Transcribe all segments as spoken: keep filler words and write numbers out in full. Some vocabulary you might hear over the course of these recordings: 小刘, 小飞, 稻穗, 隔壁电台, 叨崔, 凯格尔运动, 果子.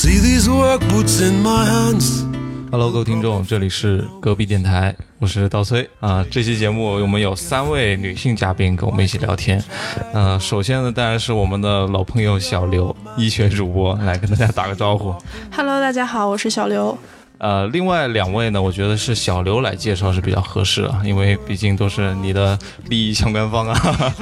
See these work boots in my hands. Hello， 各位听众，这里是隔壁电台，我是稻穗啊。这期节目我们有三位女性嘉宾跟我们一起聊天。呃，首先呢，当然是我们的老朋友小刘，医学主播，来跟大家打个招呼。Hello， 大家好，我是小刘。呃，另外两位呢，我觉得是小刘来介绍是比较合适的，因为毕竟都是你的利益相关方啊。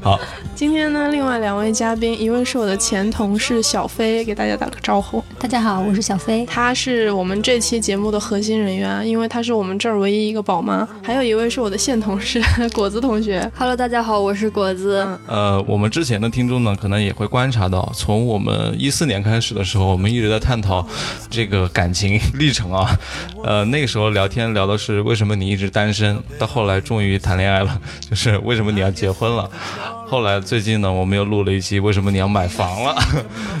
好，今天呢，另外两位嘉宾，一位是我的前同事小飞，给大家打个招呼。大家好，我是小飞，她是我们这期节目的核心人员，因为她是我们这儿唯一一个宝妈。还有一位是我的现同事果子同学。Hello， 大家好，我是果子。呃，我们之前的听众呢，可能也会观察到，从我们一四年开始的时候，我们一直在探讨这个感情历程。啊，呃，那个时候聊天聊的是为什么你一直单身，到后来终于谈恋爱了，就是为什么你要结婚了。后来最近呢，我们又录了一期为什么你要买房了，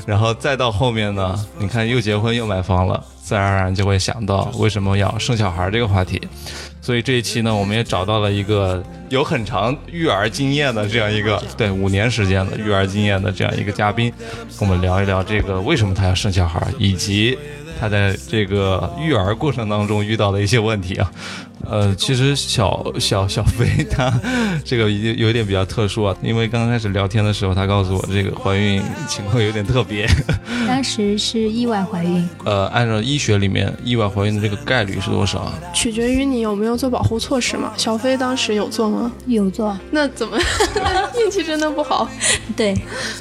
然后再到后面呢，你看又结婚又买房了，自然而然就会想到为什么要生小孩这个话题。所以这一期呢，我们也找到了一个有很长育儿经验的这样一个，对，五年时间的育儿经验的这样一个嘉宾，跟我们聊一聊这个为什么他要生小孩，以及他在这个育儿过程当中遇到的一些问题啊。呃，其实小小小飞他这个有一点比较特殊啊，因为刚刚开始聊天的时候，他告诉我这个怀孕情况有点特别，当时是意外怀孕。呃，按照医学里面意外怀孕的这个概率是多少啊？取决于你有没有做保护措施嘛。小飞当时有做吗？有做。那怎么运气真的不好？对。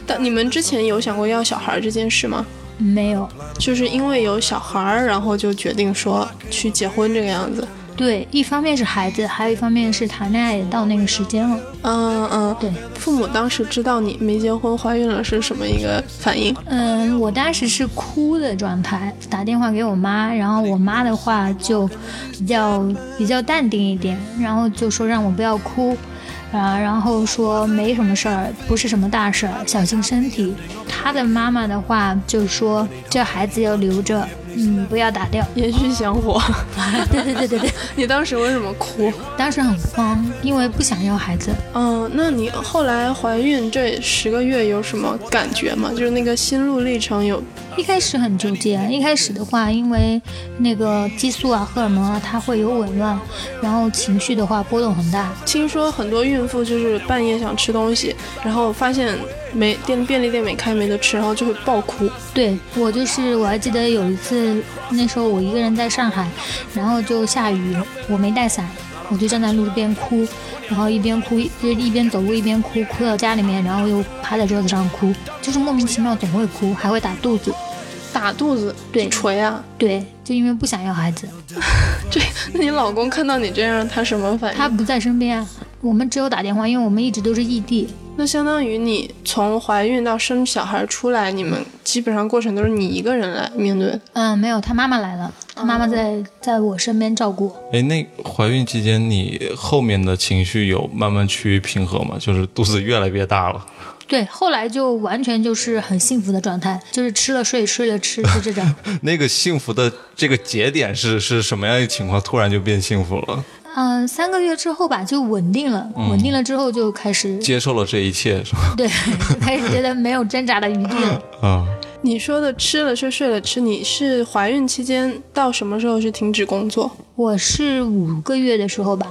但你们之前有想过要小孩这件事吗？没有，就是因为有小孩，然后就决定说去结婚这个样子。对，一方面是孩子，还有一方面是谈恋爱也到那个时间了。嗯嗯，对。父母当时知道你没结婚怀孕了是什么一个反应？嗯，我当时是哭的状态，打电话给我妈，然后我妈的话就比较比较淡定一点，然后就说让我不要哭。啊，然后说没什么事儿，不是什么大事儿，小心身体。他的妈妈的话就说这孩子要留着，嗯，不要打掉，延续香火。对对对对对。你当时为什么哭？当时很慌，因为不想要孩子。嗯，那你后来怀孕这十个月有什么感觉吗？就是那个心路历程有？一开始很纠结，一开始的话，因为那个激素啊、荷尔蒙啊，它会有紊乱，然后情绪的话波动很大。听说很多孕妇就是半夜想吃东西，然后发现没店便利店没开没得吃，然后就会爆哭。对，我就是我还记得有一次，那时候我一个人在上海，然后就下雨，我没带伞，我就站在路边哭，然后一边哭一边走路一边哭，哭到家里面，然后又趴在桌子上哭，就是莫名其妙总会哭，还会打肚子。打肚子？对，捶啊。对，就因为不想要孩子。对，那你老公看到你这样他什么反应？他不在身边啊，我们只有打电话，因为我们一直都是异地。那相当于你从怀孕到生小孩出来，你们基本上过程都是你一个人来面对？嗯，没有，他妈妈来了，他妈妈在、嗯、在我身边照顾。哎，那怀孕期间你后面的情绪有慢慢趋于平和吗？就是肚子越来越大了？对，后来就完全就是很幸福的状态，就是吃了睡，睡了吃，就这种。那个幸福的这个节点是是什么样的情况？突然就变幸福了？嗯、呃，三个月之后吧，就稳定了、嗯。稳定了之后就开始接受了这一切，是吧？对，开始觉得没有挣扎的余地了。嗯。你说的吃了睡，睡了吃，你是怀孕期间到什么时候是停止工作？我是五个月的时候吧。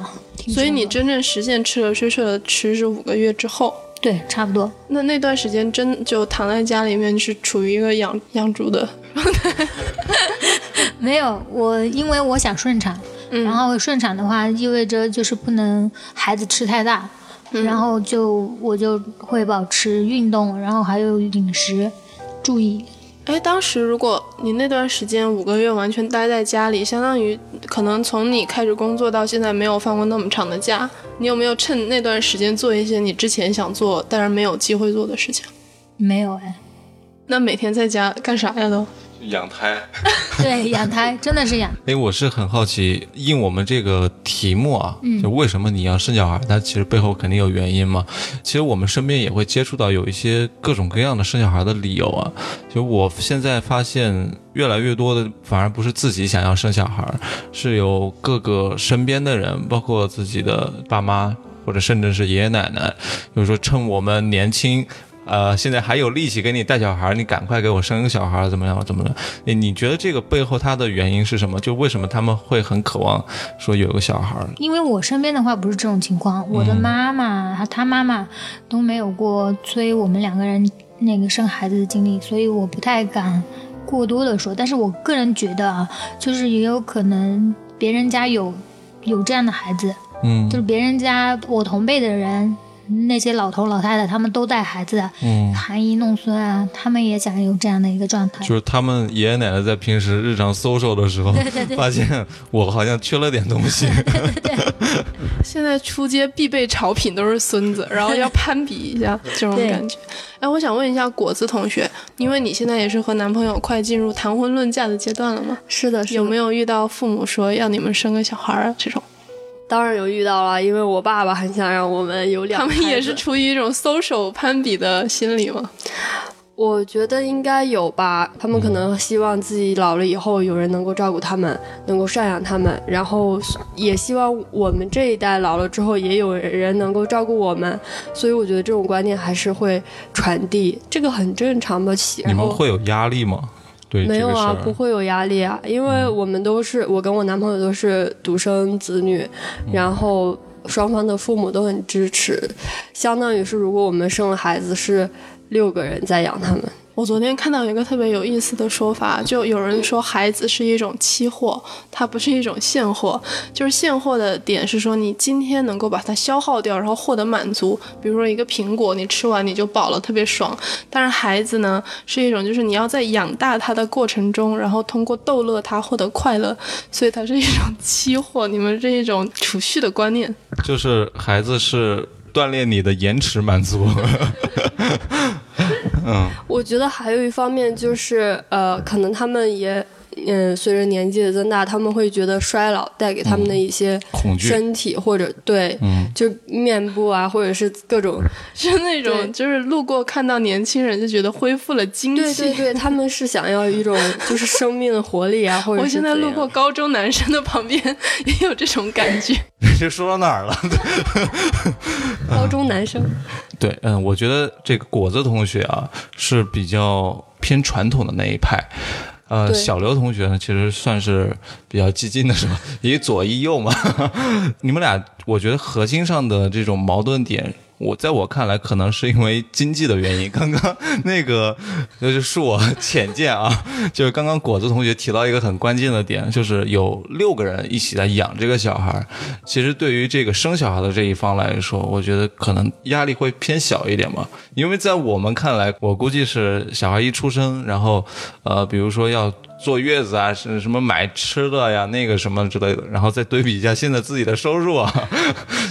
所以你真正实现吃了睡，睡了吃是五个月之后。对，差不多。那那段时间真就躺在家里面是处于一个养养猪的状态？没有，我因为我想顺产、嗯、然后顺产的话意味着就是不能孩子吃太大、嗯、然后就我就会保持运动，然后还有饮食注意。哎，当时如果你那段时间五个月完全待在家里，相当于可能从你开始工作到现在没有放过那么长的假，你有没有趁那段时间做一些你之前想做但是没有机会做的事情？没有。哎，那每天在家干啥呀？都养胎。对，养胎，真的是养。哎，我是很好奇，应我们这个题目啊、嗯、就为什么你要生小孩，它其实背后肯定有原因嘛。其实我们身边也会接触到有一些各种各样的生小孩的理由啊。就我现在发现越来越多的反而不是自己想要生小孩，是由各个身边的人，包括自己的爸妈或者甚至是爷爷奶奶，有时候趁我们年轻呃，现在还有力气给你带小孩，你赶快给我生一个小孩，怎么样怎么样？你你觉得这个背后它的原因是什么？就为什么他们会很渴望说有个小孩？因为我身边的话不是这种情况，我的妈妈和她妈妈都没有过催我们两个人那个生孩子的经历，所以我不太敢过多的说。但是我个人觉得啊，就是也有可能别人家有有这样的孩子，嗯，就是别人家我同辈的人，那些老头老太太他们都带孩子，嗯，含饴弄孙啊，他们也想有这样的一个状态，就是他们爷爷奶奶在平时日常social的时候，对对对，发现我好像缺了点东西。对对对对。现在出街必备潮品都是孙子，然后要攀比一下这种感觉。哎，我想问一下果子同学，因为你现在也是和男朋友快进入谈婚论嫁的阶段了吗？是的，是的。有没有遇到父母说要你们生个小孩啊这种？当然有遇到了，因为我爸爸很想让我们有两个孩子。他们也是出于一种 social 攀比的心理吗？我觉得应该有吧，他们可能希望自己老了以后有人能够照顾他们，能够赡养他们，然后也希望我们这一代老了之后也有人能够照顾我们，所以我觉得这种观念还是会传递，这个很正常吧。你们会有压力吗？对，没有啊、这个、不会有压力啊，因为我们都是、嗯、我跟我男朋友都是独生子女、嗯、然后双方的父母都很支持，相当于是如果我们生了孩子是六个人在养他们。我昨天看到一个特别有意思的说法，就有人说孩子是一种期货，它不是一种现货，就是现货的点是说你今天能够把它消耗掉然后获得满足，比如说一个苹果你吃完你就饱了，特别爽。但是孩子呢是一种就是你要在养大它的过程中然后通过逗乐它获得快乐，所以它是一种期货。你们这一种储蓄的观念就是孩子是锻炼你的延迟满足。嗯，我觉得还有一方面就是呃，可能他们也嗯，随着年纪的增大，他们会觉得衰老带给他们的一些恐惧，身体或者对、嗯、就面部啊或者是各种是那种就是路过看到年轻人就觉得恢复了精气。对对对，他们是想要一种就是生命的活力啊。或者我现在路过高中男生的旁边也有这种感觉。这说到哪儿了？高中男生、嗯、对，嗯，我觉得这个果子同学啊是比较偏传统的那一派，呃，小刘同学呢，其实算是比较激进的，是吧？一左一右嘛。你们俩，我觉得核心上的这种矛盾点，我在我看来，可能是因为经济的原因。刚刚那个就是我浅见啊，就是刚刚果子同学提到一个很关键的点，就是有六个人一起来养这个小孩。其实对于这个生小孩的这一方来说，我觉得可能压力会偏小一点嘛。因为在我们看来，我估计是小孩一出生，然后呃，比如说要坐月子啊，是什么买吃的呀，那个什么之类的，然后再对比一下现在自己的收入啊，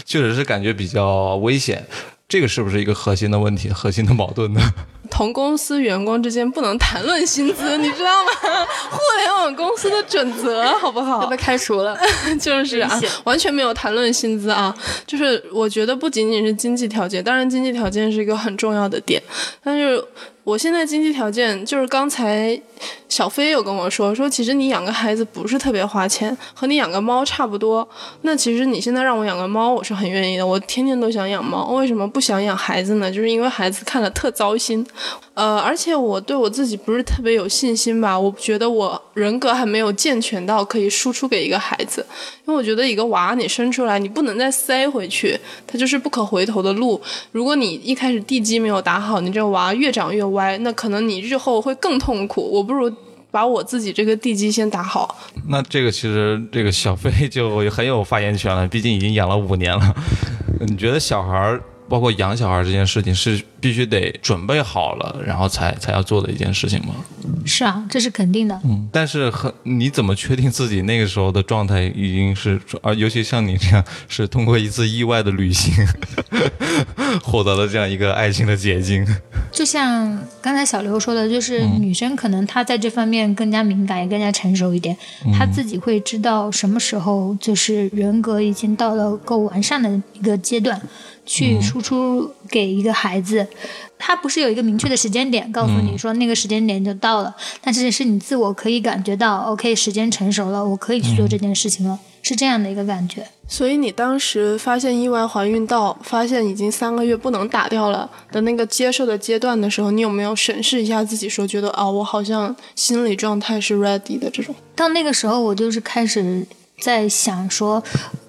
确实是感觉比较危险。这个是不是一个核心的问题，核心的矛盾呢？同公司员工之间不能谈论薪资，你知道吗？互联网公司的准则，好不好？要被开除了。就是啊，完全没有谈论薪资啊。就是我觉得不仅仅是经济条件，当然经济条件是一个很重要的点，但是我现在经济条件就是刚才小飞有跟我说说其实你养个孩子不是特别花钱，和你养个猫差不多。那其实你现在让我养个猫我是很愿意的，我天天都想养猫，为什么不想养孩子呢？就是因为孩子看了特糟心。呃，而且我对我自己不是特别有信心吧，我觉得我人格还没有健全到可以输出给一个孩子，因为我觉得一个娃你生出来你不能再塞回去，它就是不可回头的路。如果你一开始地基没有打好，你这娃越长越歪，那可能你日后会更痛苦，我不如把我自己这个地基先打好。那这个其实这个小飞就很有发言权了，毕竟已经养了五年了。你觉得小孩包括养小孩这件事情是必须得准备好了然后才才要做的一件事情吗？是啊，这是肯定的。嗯，但是很你怎么确定自己那个时候的状态已经是啊？尤其像你这样是通过一次意外的旅行获得了这样一个爱情的结晶。就像刚才小刘说的，就是女生可能她在这方面更加敏感也更加成熟一点、嗯、她自己会知道什么时候就是人格已经到了够完善的一个阶段去输出给一个孩子。他不是有一个明确的时间点告诉你说那个时间点就到了、嗯、但是是你自我可以感觉到 OK 时间成熟了，我可以去做这件事情了、嗯、是这样的一个感觉。所以你当时发现意外怀孕到发现已经三个月不能打掉了的那个接受的阶段的时候，你有没有审视一下自己，说觉得啊、哦，我好像心理状态是 ready 的这种？到那个时候我就是开始在想说，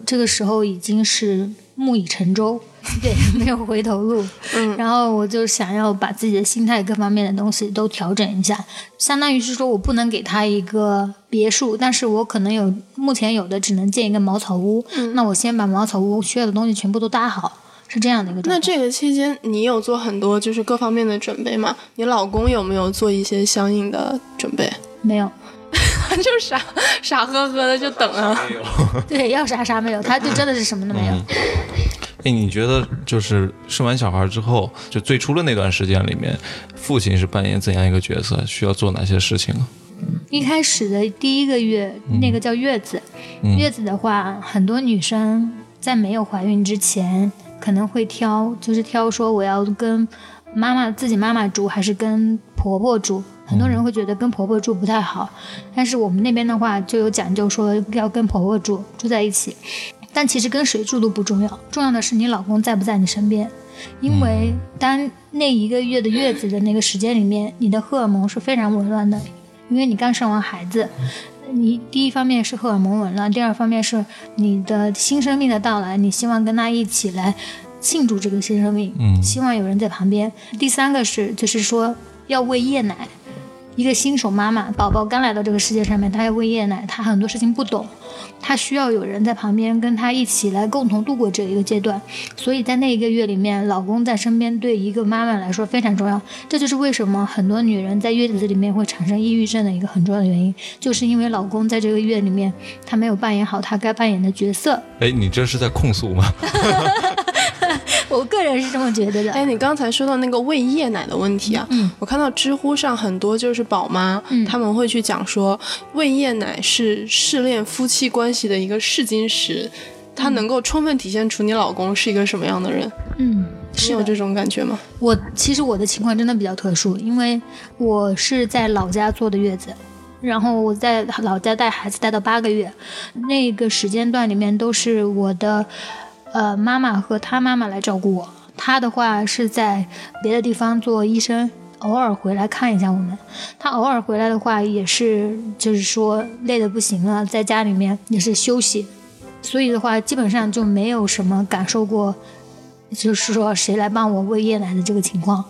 这个时候已经是木已成舟，对，没有回头路。嗯，然后我就想要把自己的心态各方面的东西都调整一下，相当于是说我不能给他一个别墅，但是我可能有目前有的只能建一个茅草屋。嗯，那我先把茅草屋需要的东西全部都搭好，是这样的一个状态。那这个期间你有做很多就是各方面的准备吗？你老公有没有做一些相应的准备？没有。就傻傻呵呵的就等啊，对，要啥啥没有，他就真的是什么都没有。哎、嗯，你觉得就是生完小孩之后，就最初的那段时间里面，父亲是扮演怎样一个角色？需要做哪些事情啊？一开始的第一个月，嗯、那个叫月子、嗯，月子的话，很多女生在没有怀孕之前，可能会挑，就是挑说我要跟妈妈自己妈妈住，还是跟婆婆住。很多人会觉得跟婆婆住不太好，但是我们那边的话就有讲究说要跟婆婆住住在一起，但其实跟谁住都不重要，重要的是你老公在不在你身边。因为当那一个月的月子的那个时间里面，你的荷尔蒙是非常紊乱的，因为你刚生完孩子，你第一方面是荷尔蒙紊乱，第二方面是你的新生命的到来，你希望跟他一起来庆祝这个新生命，嗯，希望有人在旁边。第三个是就是说要喂夜奶，一个新手妈妈，宝宝刚来到这个世界上面，她要喂夜奶，她很多事情不懂，她需要有人在旁边跟她一起来共同度过这一个阶段。所以在那一个月里面，老公在身边对一个妈妈来说非常重要。这就是为什么很多女人在月子里面会产生抑郁症的一个很重要的原因，就是因为老公在这个月里面他没有扮演好他该扮演的角色。哎，你这是在控诉吗？我个人是这么觉得的。哎，你刚才说到那个喂夜奶的问题啊，嗯，我看到知乎上很多就是宝妈，嗯，他们会去讲说，喂夜奶是试炼夫妻关系的一个试金石，它能够充分体现出你老公是一个什么样的人。嗯，你有这种感觉吗？我其实我的情况真的比较特殊，因为我是在老家坐的月子。然后我在老家带孩子带到八个月，那个时间段里面都是我的呃妈妈和她妈妈来照顾我。她的话是在别的地方做医生，偶尔回来看一下我们。她偶尔回来的话也是就是说累得不行了，在家里面也是休息，所以的话基本上就没有什么感受过就是说谁来帮我喂夜奶的这个情况。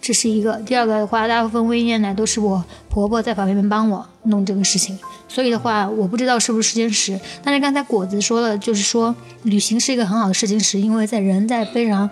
这是一个。第二个的话，大部分喂夜奶都是我婆婆在旁边帮我弄这个事情，所以的话我不知道是不是试金石。但是刚才果子说了，就是说旅行是一个很好的试金石，因为在人在非常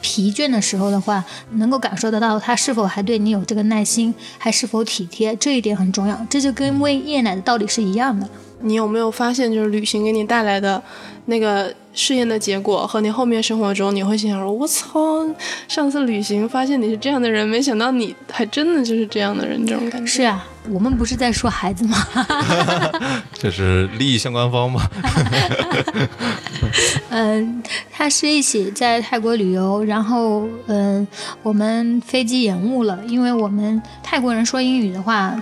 疲倦的时候的话，能够感受得到他是否还对你有这个耐心，还是否体贴，这一点很重要。这就跟喂夜奶的道理是一样的。你有没有发现就是旅行给你带来的那个试验的结果和你后面生活中，你会心想说我操，上次旅行发现你是这样的人，没想到你还真的就是这样的人，这种感觉。是啊，我们不是在说孩子吗？这是利益相关方吗？嗯，他是一起在泰国旅游，然后嗯，我们飞机延误了，因为我们泰国人说英语的话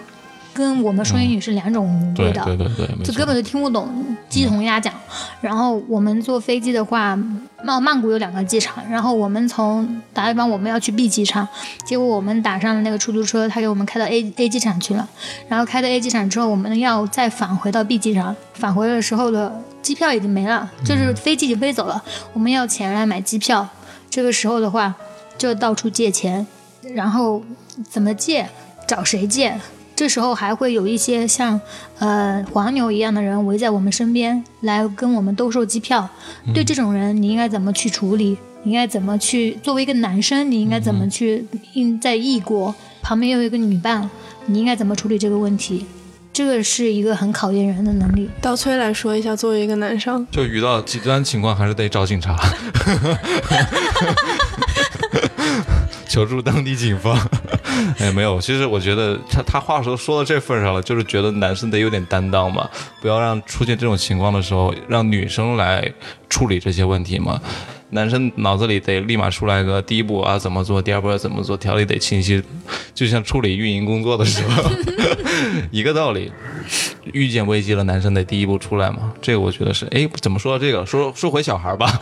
跟我们说英语是两种味道，嗯，对对对对，就根本就听不懂，鸡同鸭讲，嗯。然后我们坐飞机的话，曼曼谷有两个机场，然后我们从打比方我们要去 B 机场，结果我们打上了那个出租车，他给我们开到 A A 机场去了。然后开到 A 机场之后，我们要再返回到 B 机场，返回的时候的机票已经没了，就是飞机已经飞走了，嗯，我们要钱来买机票。这个时候的话，就到处借钱，然后怎么借，找谁借。这时候还会有一些像呃黄牛一样的人围在我们身边来跟我们兜售机票，嗯，对这种人你应该怎么去处理，你应该怎么去作为一个男生，你应该怎么去，嗯，在异国旁边又有一个女伴，你应该怎么处理这个问题，这个是一个很考验人的能力。倒崔来说一下，作为一个男生就遇到极端情况还是得找警察求助当地警方。哎，没有，其实我觉得他他话说说到这份上了，就是觉得男生得有点担当嘛，不要让出现这种情况的时候让女生来处理这些问题嘛。男生脑子里得立马出来个第一步啊怎么做，第二步要怎么做，条理得清晰，就像处理运营工作的时候一个道理。遇见危机了，男生得第一步出来嘛，这个我觉得是。哎，怎么说到这个，说说回小孩吧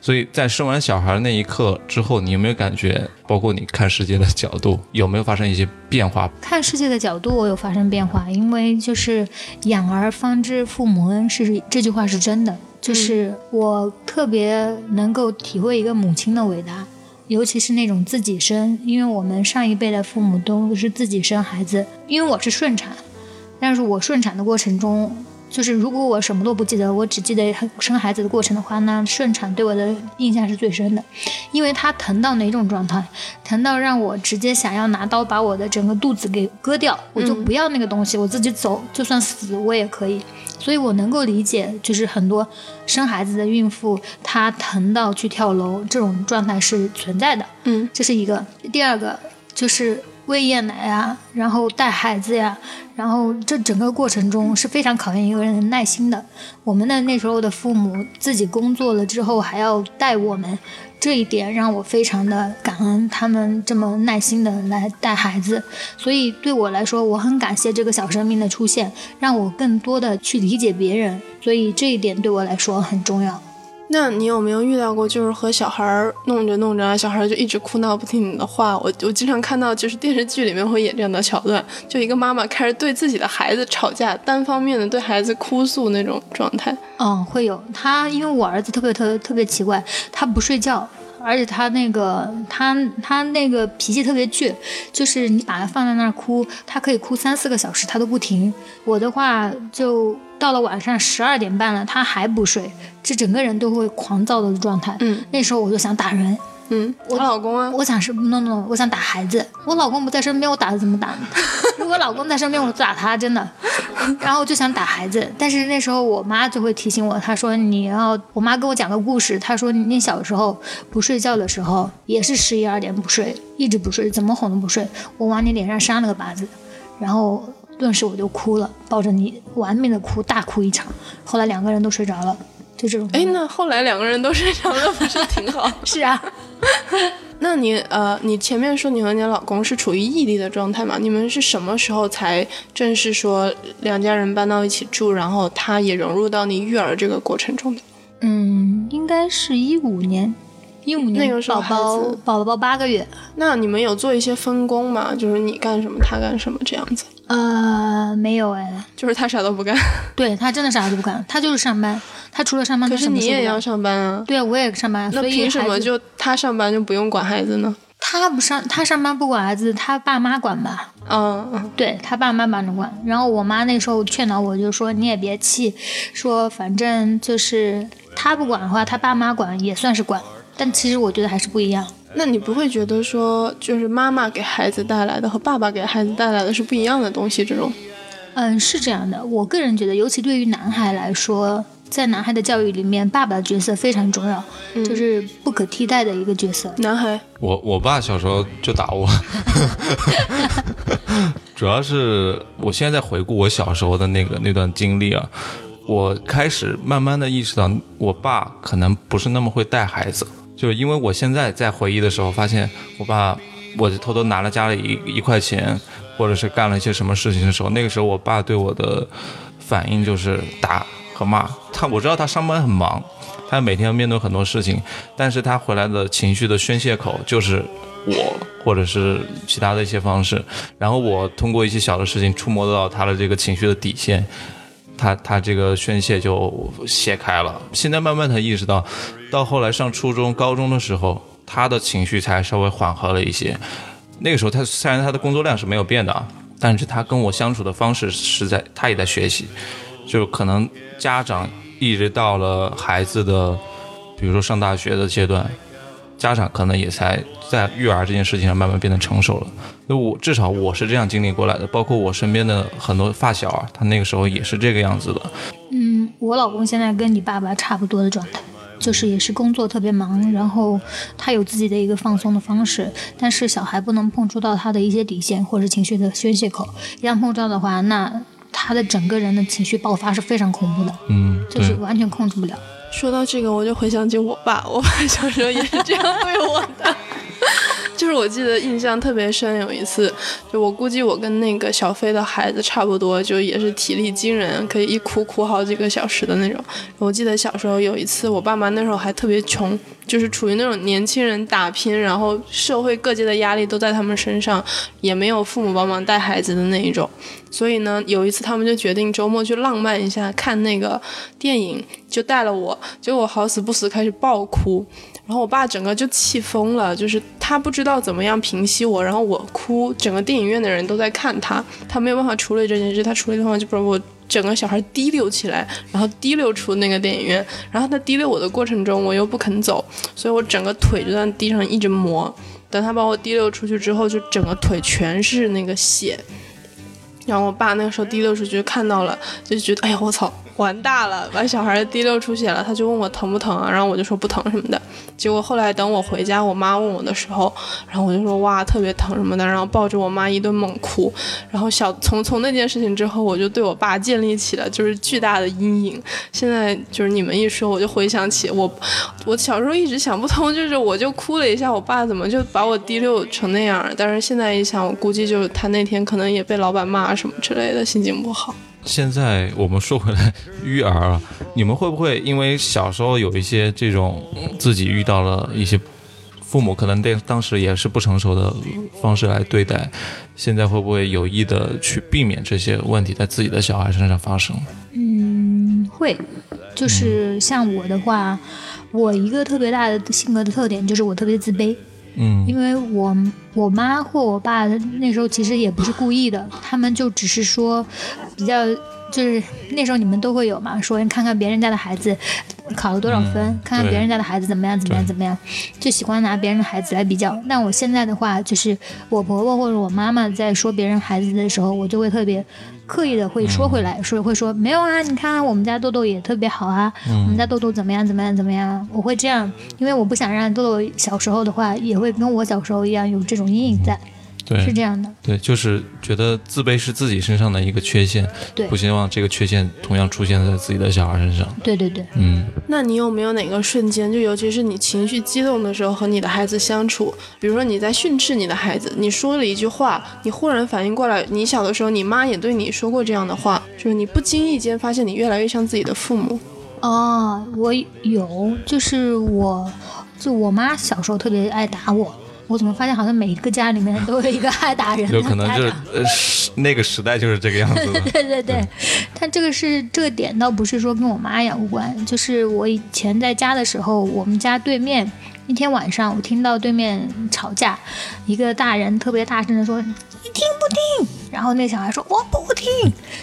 所以在生完小孩那一刻之后，你有没有感觉包括你看世界的角度有没有发生一些变化？看世界的角度我有发生变化，因为就是养儿方知父母恩，是这句话是真的，就是我特别能够体会一个母亲的伟大，尤其是那种自己生，因为我们上一辈的父母都是自己生孩子，因为我是顺产，但是我顺产的过程中，就是如果我什么都不记得，我只记得生孩子的过程的话，那顺产对我的印象是最深的，因为它疼到哪种状态，疼到让我直接想要拿刀把我的整个肚子给割掉，我就不要那个东西，我自己走，就算死我也可以。所以我能够理解，就是很多生孩子的孕妇，她疼到去跳楼这种状态是存在的。嗯，这是一个。第二个就是喂夜奶啊，然后带孩子呀、啊，然后这整个过程中是非常考验一个人的耐心的。我们的那时候的父母自己工作了之后还要带我们，这一点让我非常的感恩，他们这么耐心的来带孩子。所以对我来说，我很感谢这个小生命的出现，让我更多的去理解别人，所以这一点对我来说很重要。那你有没有遇到过，就是和小孩弄着弄着啊，小孩就一直哭闹不听你的话？我我经常看到，就是电视剧里面会演这样的桥段，就一个妈妈开始对自己的孩子吵架，单方面的对孩子哭诉那种状态。嗯，会有。他因为我儿子特别特别特别奇怪，他不睡觉，而且他那个他他那个脾气特别倔，就是你把他放在那儿哭，他可以哭三四个小时他都不停。我的话就到了晚上十二点半了，他还不睡，这整个人都会狂躁的状态。嗯，那时候我就想打人。嗯，我老公啊，我想是 no no， 我想打孩子。我老公不在身边，我打的怎么打？如果老公在身边，我打他，真的。然后就想打孩子，但是那时候我妈就会提醒我，她说你要，我妈跟我讲个故事，她说你小时候不睡觉的时候，也是十一二点不睡，一直不睡，怎么哄都不睡，我往你脸上扇了个巴子，然后顿时我就哭了，抱着你玩命的哭，大哭一场。后来两个人都睡着了。就这种。哎，那后来两个人都睡着了，不是挺好？是啊。那你呃，你前面说你和你老公是处于异地的状态嘛？你们是什么时候才正式说两家人搬到一起住，然后他也融入到你育儿这个过程中的？嗯，应该是一五年。一五年那个时候，宝宝宝八个月。那你们有做一些分工吗？就是你干什么，他干什么这样子？呃，没有哎，就是他啥都不干。对，他真的啥都不干，他就是上班。他除了上班，可是你也要上班啊。对啊，我也上班。那凭什么就他上班就不用管孩子呢？他不上，他上班不管孩子，他爸妈管吧。嗯，对，他爸妈帮着管。然后我妈那时候劝导我，就说你也别气，说反正就是他不管的话，他爸妈管也算是管。但其实我觉得还是不一样。那你不会觉得说，就是妈妈给孩子带来的和爸爸给孩子带来的是不一样的东西？这种，嗯，是这样的。我个人觉得，尤其对于男孩来说，在男孩的教育里面，爸爸的角色非常重要，嗯、就是不可替代的一个角色。男孩，我我爸小时候就打我，主要是我现在在回顾我小时候的那个那段经历啊。我开始慢慢的意识到，我爸可能不是那么会带孩子。就是因为我现在在回忆的时候发现，我爸我就偷偷拿了家里一一块钱，或者是干了一些什么事情的时候，那个时候我爸对我的反应就是打和骂。他我知道他上班很忙，他每天要面对很多事情，但是他回来的情绪的宣泄口就是我，或者是其他的一些方式，然后我通过一些小的事情触摸到他的这个情绪的底线，他他这个宣泄就泄开了。现在慢慢才意识到，到后来上初中高中的时候，他的情绪才稍微缓和了一些。那个时候他虽然他的工作量是没有变的啊，但是他跟我相处的方式是在他也在学习。就可能家长一直到了孩子的比如说上大学的阶段，家长可能也才在育儿这件事情上慢慢变得成熟了。那我至少我是这样经历过来的，包括我身边的很多发小啊，他那个时候也是这个样子的。嗯，我老公现在跟你爸爸差不多的状态，就是也是工作特别忙，然后他有自己的一个放松的方式，但是小孩不能碰触到他的一些底线或者情绪的宣泄口，一旦碰触到的话，那他的整个人的情绪爆发是非常恐怖的。嗯，就是完全控制不了。说到这个我就回想起我爸，我爸小时候也是这样对我的。就是我记得印象特别深，有一次就我估计我跟那个小飞的孩子差不多，就也是体力惊人，可以一哭哭好几个小时的那种。我记得小时候有一次，我爸妈那时候还特别穷，就是处于那种年轻人打拼，然后社会各界的压力都在他们身上，也没有父母帮忙带孩子的那一种。所以呢，有一次他们就决定周末去浪漫一下，看那个电影，就带了我，结果我好死不死开始爆哭，然后我爸整个就气疯了，就是他不知道怎么样平息我，然后我哭，整个电影院的人都在看他，他没有办法处理这件事，他处理的话就把我整个小孩滴溜起来，然后滴溜出那个电影院，然后他滴溜我的过程中我又不肯走，所以我整个腿就在地上一直磨，等他把我滴溜出去之后，就整个腿全是那个血。然后我爸那个时候滴溜出去看到了，就觉得哎呀我操完大了，把小孩滴溜出血了，他就问我疼不疼啊，然后我就说不疼什么的。结果后来等我回家我妈问我的时候，然后我就说哇特别疼什么的，然后抱着我妈一顿猛哭。然后小从从那件事情之后，我就对我爸建立起了就是巨大的阴影。现在就是你们一说我就回想起我我小时候一直想不通，就是我就哭了一下，我爸怎么就把我滴溜成那样。但是现在一想，我估计就是他那天可能也被老板骂什么之类的，心情不好。现在我们说回来育儿啊，你们会不会因为小时候有一些这种自己遇到了一些父母可能对当时也是不成熟的方式来对待，现在会不会有意的去避免这些问题在自己的小孩身上发生？嗯，会，就是像我的话，我一个特别大的性格的特点就是我特别自卑。嗯，因为我我妈或我爸那时候其实也不是故意的，他们就只是说比较，就是那时候你们都会有嘛，说看看别人家的孩子考了多少分、嗯、看看别人家的孩子怎么样怎么样怎么样，就喜欢拿别人的孩子来比较。但我现在的话，就是我婆婆或者我妈妈在说别人孩子的时候，我就会特别刻意的会说回来，说会说没有啊，你看、啊、我们家豆豆也特别好啊、嗯，我们家豆豆怎么样怎么样怎么样，我会这样，因为我不想让豆豆小时候的话也会跟我小时候一样有这种阴影在、嗯、对，是这样的。对，就是觉得自卑是自己身上的一个缺陷，对，不希望这个缺陷同样出现在自己的小孩身上。对对对，嗯。那你有没有哪个瞬间，就尤其是你情绪激动的时候和你的孩子相处，比如说你在训斥你的孩子，你说了一句话，你忽然反应过来，你小的时候你妈也对你说过这样的话，就是你不经意间发现你越来越像自己的父母？哦，我有，就是我就我妈小时候特别爱打我。我怎么发现好像每一个家里面都有一个爱打人的？有可能就是、呃、那个时代就是这个样子。对对对对，但这个是这个点倒不是说跟我妈养无关，就是我以前在家的时候，我们家对面一天晚上我听到对面吵架，一个大人特别大声的说你听不听，然后那小孩说我不听，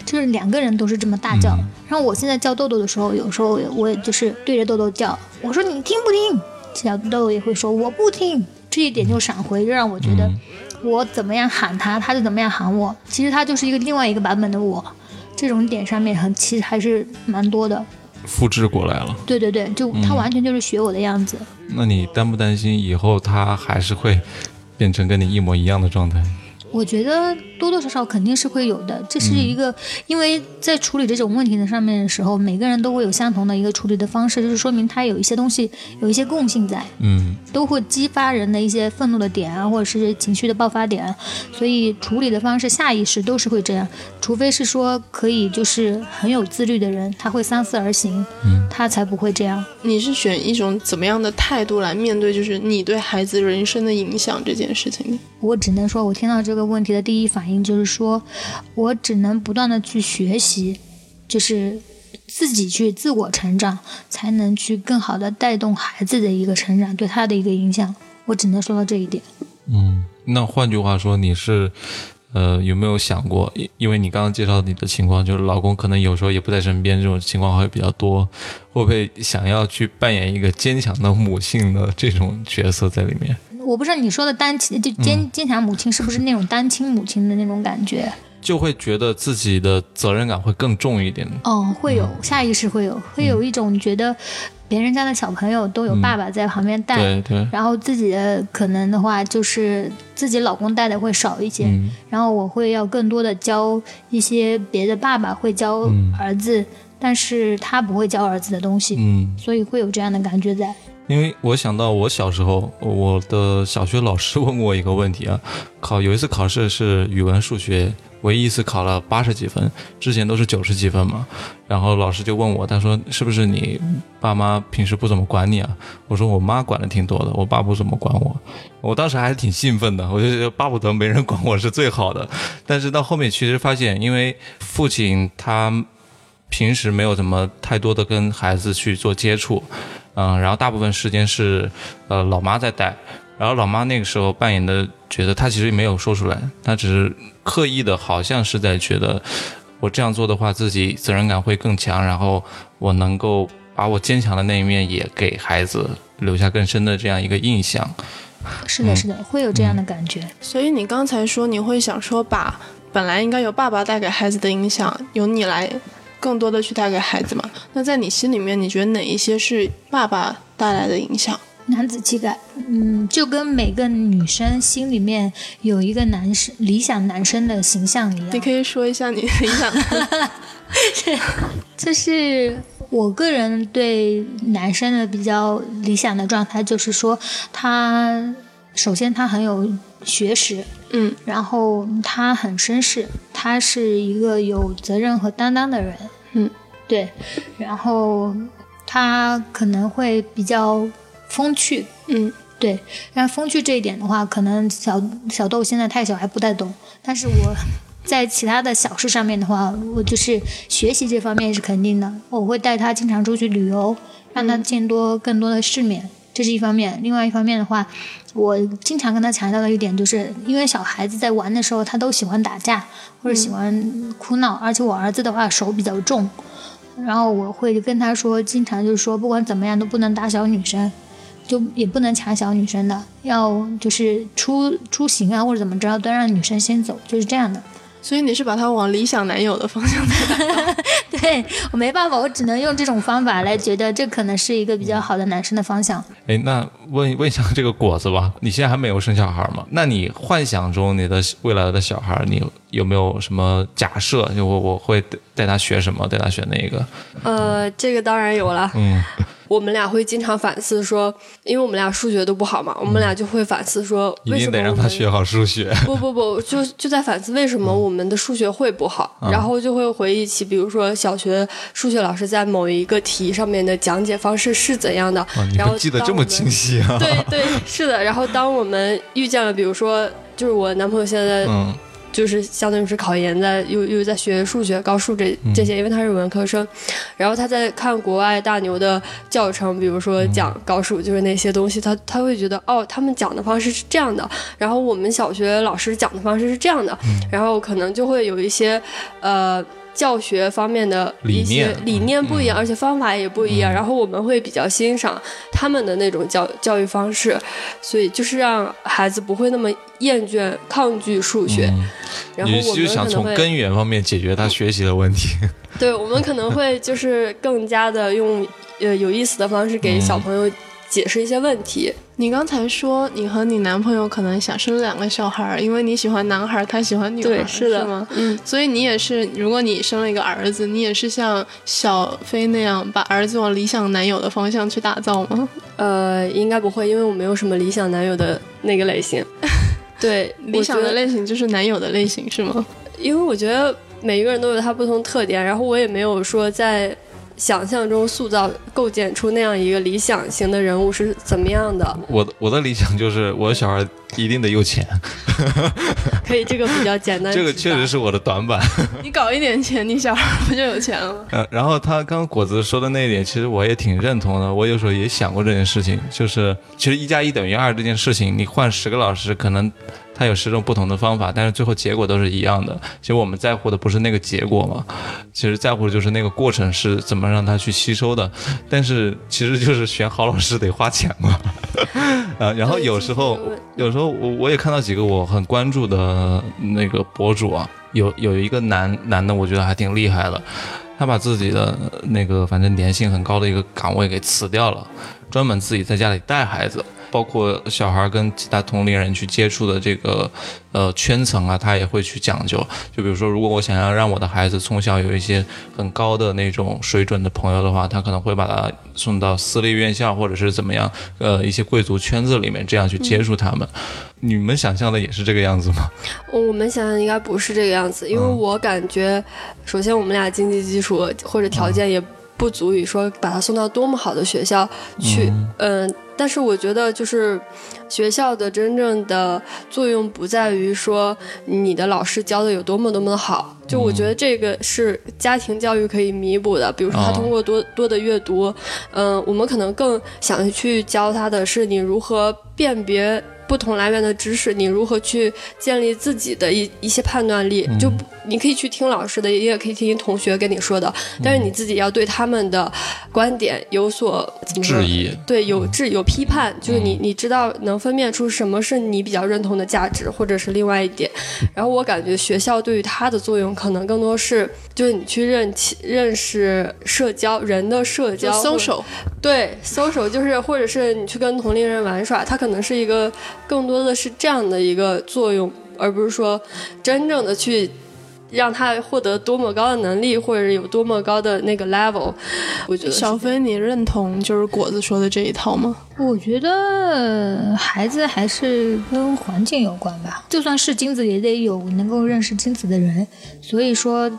就是两个人都是这么大叫、嗯、然后我现在叫豆豆的时候，有时候我也就是对着豆豆叫，我说你听不听，小豆豆也会说我不听。这一点就闪回，就让我觉得我怎么样喊他，他就怎么样喊我，其实他就是一个另外一个版本的我，这种点上面很其实还是蛮多的，复制过来了。对对对，就他完全就是学我的样子、嗯、那你担不担心以后他还是会变成跟你一模一样的状态？我觉得多多少少肯定是会有的，这是一个、嗯、因为在处理这种问题的上面的时候，每个人都会有相同的一个处理的方式，就是说明他有一些东西有一些共性在，嗯，都会激发人的一些愤怒的点啊，或者是情绪的爆发点、啊、所以处理的方式下意识都是会这样，除非是说可以就是很有自律的人，他会三思而行、嗯、他才不会这样。你是选一种怎么样的态度来面对就是你对孩子人生的影响这件事情？我只能说我听到这个这个问题的第一反应就是说，我只能不断的去学习，就是自己去自我成长，才能去更好的带动孩子的一个成长，对他的一个影响，我只能说到这一点。嗯，那换句话说，你是呃有没有想过，因为你刚刚介绍你的情况，就是老公可能有时候也不在身边，这种情况会比较多，会不会想要去扮演一个坚强的母性的这种角色在里面？我不知道你说的单亲就坚坚强母亲是不是那种单亲母亲的那种感觉，就会觉得自己的责任感会更重一点。哦，会有、嗯、下意识会有会有一种觉得别人家的小朋友都有爸爸在旁边带、嗯、对对，然后自己的可能的话就是自己老公带的会少一些、嗯、然后我会要更多的教一些别的爸爸会教儿子、嗯但是他不会教儿子的东西，嗯，所以会有这样的感觉在。因为我想到我小时候，我的小学老师问我一个问题啊，考有一次考试是语文数学，唯一一次考了八十几分，之前都是九十几分嘛。然后老师就问我，他说是不是你爸妈平时不怎么管你啊？我说我妈管的挺多的，我爸不怎么管我。我当时还是挺兴奋的，我就觉得巴不得没人管我是最好的。但是到后面其实发现，因为父亲他平时没有什么太多的跟孩子去做接触。嗯，然后大部分时间是呃老妈在带，然后老妈那个时候扮演的角色，她其实没有说出来，她只是刻意的，好像是在觉得我这样做的话，自己责任感会更强，然后我能够把我坚强的那一面也给孩子留下更深的这样一个印象。是的，是的，嗯，会有这样的感觉。所以你刚才说你会想说，把本来应该由爸爸带给孩子的影响，由你来。更多的去带给孩子嘛，那在你心里面你觉得哪一些是爸爸带来的影响？男子气概，嗯，就跟每个女生心里面有一个男生理想男生的形象一样。你可以说一下你的理想男生就是我个人对男生的比较理想的状态，就是说他首先他很有学识，嗯，然后他很绅士，他是一个有责任和担当的人，嗯，对，然后他可能会比较风趣，嗯，对，但风趣这一点的话，可能小小豆现在太小还不太懂，但是我在其他的小事上面的话，我就是学习这方面是肯定的，我会带他经常出去旅游，让他见多更多的世面。这是一方面，另外一方面的话，我经常跟他强调的一点就是，因为小孩子在玩的时候，他都喜欢打架或者喜欢哭闹，嗯，而且我儿子的话手比较重，然后我会跟他说，经常就是说，不管怎么样都不能打小女生，就也不能抢小女生的，要就是出出行啊或者怎么着，都让女生先走，就是这样的。所以你是把他往理想男友的方向带对，我没办法，我只能用这种方法来觉得这可能是一个比较好的男生的方向。哎，那问问一下这个果子吧，你现在还没有生小孩吗？那你幻想中你的未来的小孩，你有没有什么假设？就我我会带他学什么，带他学那个？呃，这个当然有了。嗯。我们俩会经常反思说，因为我们俩数学都不好嘛，我们俩就会反思说，为什么我们一定得让他学好数学。不不不，就就在反思为什么我们的数学会不好，嗯，然后就会回忆起，比如说小学数学老师在某一个题上面的讲解方式是怎样的，啊，你会记得这么清晰啊？对对，是的。然后当我们遇见了，比如说，就是我男朋友现在，嗯，就是相当于是考研在又又在学数学高数这这些，因为他是文科生，然后他在看国外大牛的教程，比如说讲高数就是那些东西，他他会觉得哦，他们讲的方式是这样的，然后我们小学老师讲的方式是这样的，然后可能就会有一些呃教学方面的一些理念不一样，嗯，而且方法也不一样，嗯，然后我们会比较欣赏他们的那种教教育方式，所以就是让孩子不会那么厌倦抗拒数学，嗯，然后我们就想从根源方面解决他学习的问题，嗯，对，我们可能会就是更加的用呃有意思的方式给小朋友解释一些问题。嗯，你刚才说你和你男朋友可能想生两个小孩，因为你喜欢男孩，他喜欢女孩，对，是的，是吗？嗯，所以你也是，如果你生了一个儿子，你也是像小飞那样把儿子往理想男友的方向去打造吗？呃，应该不会，因为我没有什么理想男友的那个类型。对，理想的类型就是男友的类型，是吗？因为我觉得每一个人都有他不同特点，然后我也没有说在想象中塑造构建出那样一个理想型的人物是怎么样的。我我的理想就是我的小孩一定得有钱可以，这个比较简单，这个确实是我的短板你搞一点钱，你小孩不就有钱了吗？呃、然后他刚刚果子说的那一点其实我也挺认同的，我有时候也想过这件事情，就是其实一加一等于二这件事情，你换十个老师可能他有十种不同的方法，但是最后结果都是一样的。其实我们在乎的不是那个结果嘛，其实在乎的就是那个过程是怎么让他去吸收的。但是其实就是选好老师得花钱嘛，呃，然后有时候有时候我我也看到几个我很关注的那个博主啊，有有一个男男的，我觉得还挺厉害的，他把自己的那个反正年薪很高的一个岗位给辞掉了，专门自己在家里带孩子。包括小孩跟其他同龄人去接触的这个呃圈层啊，他也会去讲究。就比如说，如果我想要让我的孩子从小有一些很高的那种水准的朋友的话，他可能会把他送到私立院校或者是怎么样，呃，一些贵族圈子里面这样去接触他们。嗯，你们想象的也是这个样子吗？我们想象应该不是这个样子，因为我感觉，首先我们俩经济基础或者条件也不足以说把他送到多么好的学校去，嗯。呃但是我觉得就是学校的真正的作用不在于说你的老师教的有多么多么的好，就我觉得这个是家庭教育可以弥补的。比如说他通过多多的阅读，嗯、呃，我们可能更想去教他的是你如何辨别不同来源的知识，你如何去建立自己的一一些判断力，就你可以去听老师的，也可以听同学跟你说的，但是你自己要对他们的观点有所怎么质疑，对，有质有批判，就是你你知道能分辨出什么是你比较认同的价值，或者是另外一点。然后我感觉学校对于它的作用可能更多是就是你去认认识社交人的社交 social， 对 social 就是或者是你去跟同龄人玩耍，它可能是一个更多的是这样的一个作用，而不是说真正的去让他获得多么高的能力，或者是有多么高的那个 level。 我觉得小飞你认同就是果子说的这一套吗？我觉得孩子还是跟环境有关吧，就算是精子也得有能够认识精子的人，所以说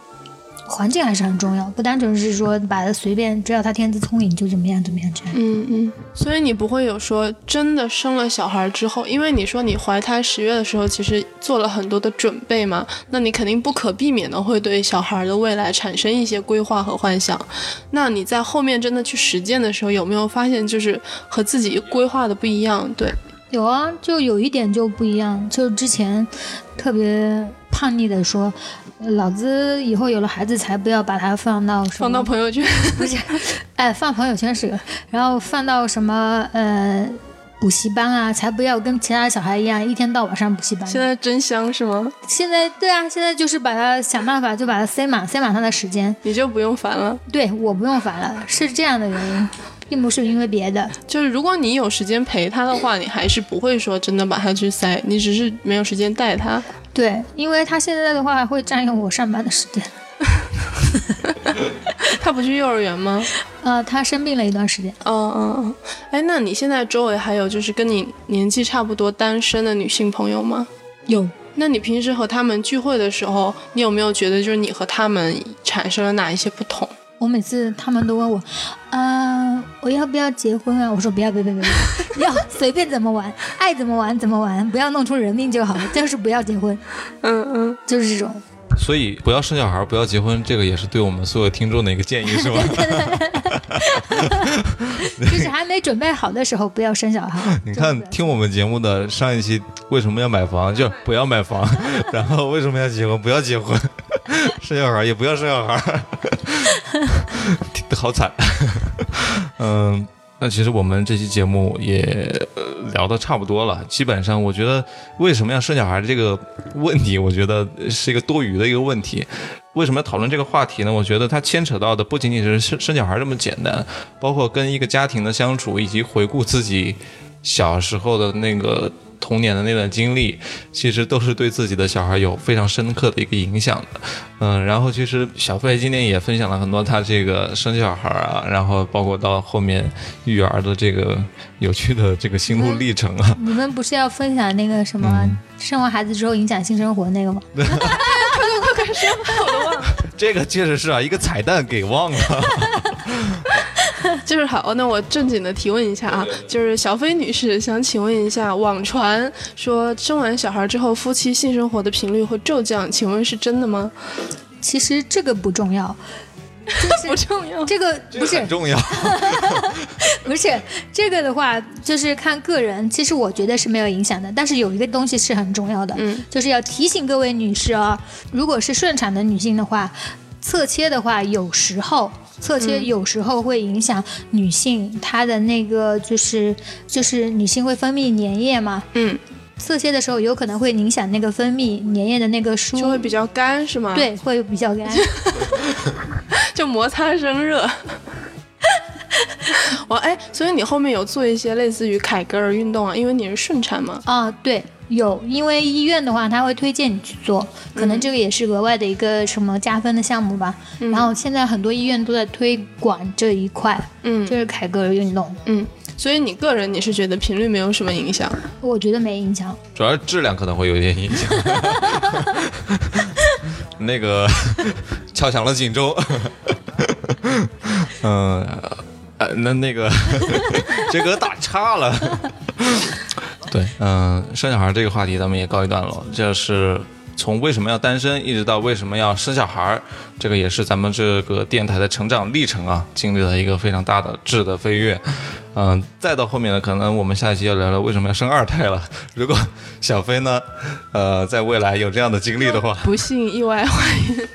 环境还是很重要，不单纯是说把它随便，只要他天资聪颖就怎么样怎么样这样。嗯嗯。所以你不会有说真的生了小孩之后，因为你说你怀胎十月的时候其实做了很多的准备嘛，那你肯定不可避免的会对小孩的未来产生一些规划和幻想。那你在后面真的去实践的时候，有没有发现就是和自己规划的不一样？对，有啊，就有一点就不一样，就之前特别叛逆的说老子以后有了孩子才不要把它放到什么放到朋友圈，不是，哎，放朋友圈是个，然后放到什么呃补习班啊，才不要跟其他小孩一样一天到晚上补习班。现在真香是吗？现在对啊，现在就是把它想办法就把它塞满塞满它的时间，你就不用烦了。对，我不用烦了，是这样的原因，并不是因为别的。就是如果你有时间陪他的话，你还是不会说真的把他去塞，你只是没有时间带他。对，因为他现在的话会占用我上班的时间。他不去幼儿园吗？呃，他生病了一段时间。嗯嗯嗯。哎，那你现在周围还有就是跟你年纪差不多单身的女性朋友吗？有。那你平时和他们聚会的时候，你有没有觉得就是你和他们产生了哪一些不同？我每次他们都问我，呃，我要不要结婚啊？我说不要，不要，不要，不要，随便怎么玩，爱怎么玩怎么玩，不要弄出人命就好，就是不要结婚。嗯嗯，就是这种。所以不要生小孩，不要结婚，这个也是对我们所有听众的一个建议，是吧？就是还没准备好的时候不要生小孩。你看，听我们节目的上一期，为什么要买房？就不要买房。然后为什么要结婚？不要结婚。生小孩也不要生小孩。好惨。嗯，那其实我们这期节目也聊得差不多了，基本上我觉得为什么要生小孩这个问题，我觉得是一个多余的一个问题。为什么要讨论这个话题呢？我觉得它牵扯到的不仅仅是生小孩这么简单，包括跟一个家庭的相处，以及回顾自己小时候的那个童年的那段经历，其实都是对自己的小孩有非常深刻的一个影响的。嗯，然后其实小飞今天也分享了很多他这个生小孩啊，然后包括到后面育儿的这个有趣的这个心路历程啊。你们, 你们不是要分享那个什么、嗯、生完孩子之后影响性生活那个吗？快快快快说，我都忘了。这个确实是啊，一个彩蛋给忘了。就是好，那我正经的提问一下啊，就是小飞女士想请问一下，网传说生完小孩之后夫妻性生活的频率会骤降，请问是真的吗？其实这个不重要，不重要，这个不是很重要。不是这个的话就是看个人，其实我觉得是没有影响的，但是有一个东西是很重要的、嗯、就是要提醒各位女士啊、哦，如果是顺产的女性的话，侧切的话有时候侧切有时候会影响女性、嗯、她的那个就是就是女性会分泌粘液嘛，嗯，侧切的时候有可能会影响那个分泌粘液的那个输，就会比较干是吗？对，会比较干。就摩擦生热。我哎，所以你后面有做一些类似于凯格尔运动啊，因为你是顺产吗？啊，对。有，因为医院的话他会推荐你去做，可能这个也是额外的一个什么加分的项目吧、嗯、然后现在很多医院都在推广这一块，嗯，就是凯格尔运动。嗯，所以你个人你是觉得频率没有什么影响？我觉得没影响，主要质量可能会有点影响。那个敲响了警钟。嗯、呃、那那个这个打岔了。对，嗯、呃，生小孩这个话题咱们也告一段落，这是从为什么要单身一直到为什么要生小孩，这个也是咱们这个电台的成长历程啊，经历了一个非常大的质的飞跃。嗯、呃，再到后面呢，可能我们下一期要聊聊为什么要生二胎了。如果小飞呢，呃，在未来有这样的经历的话，不幸意外怀孕，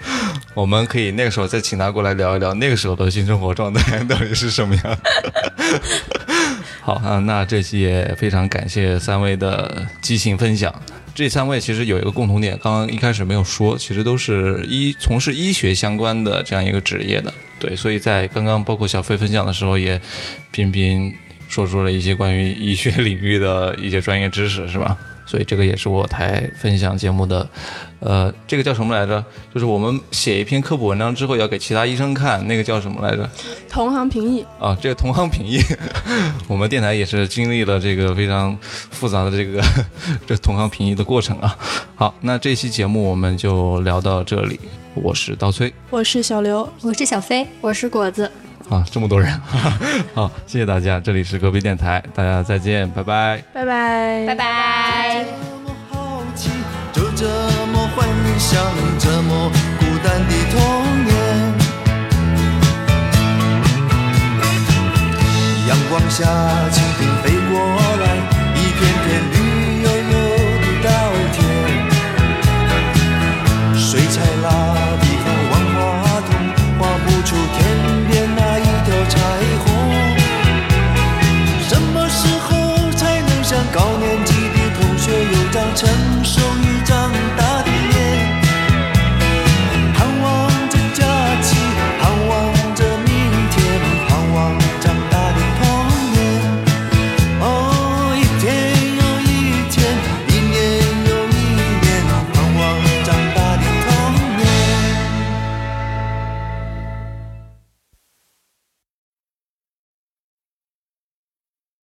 我们可以那个时候再请他过来聊一聊那个时候的新生活状态到底是什么样的。好啊，那这期也非常感谢三位的激情分享。这三位其实有一个共同点，刚刚一开始没有说，其实都是医从事医学相关的这样一个职业的。对，所以在刚刚包括小飞分享的时候，也频频说出了一些关于医学领域的一些专业知识，是吧？所以这个也是我台分享节目的，呃，这个叫什么来着？就是我们写一篇科普文章之后要给其他医生看，那个叫什么来着？同行评议啊，这个同行评议，我们电台也是经历了这个非常复杂的这个这同行评议的过程啊。好，那这期节目我们就聊到这里。我是刀崔，我是小刘，我是小飞，我是果子。啊，这么多人。好，谢谢大家，这里是隔壁电台，大家再见，拜拜拜拜拜拜。就这么幻想这么孤单的童年，阳光下蜻蜓飞过来，一片片绿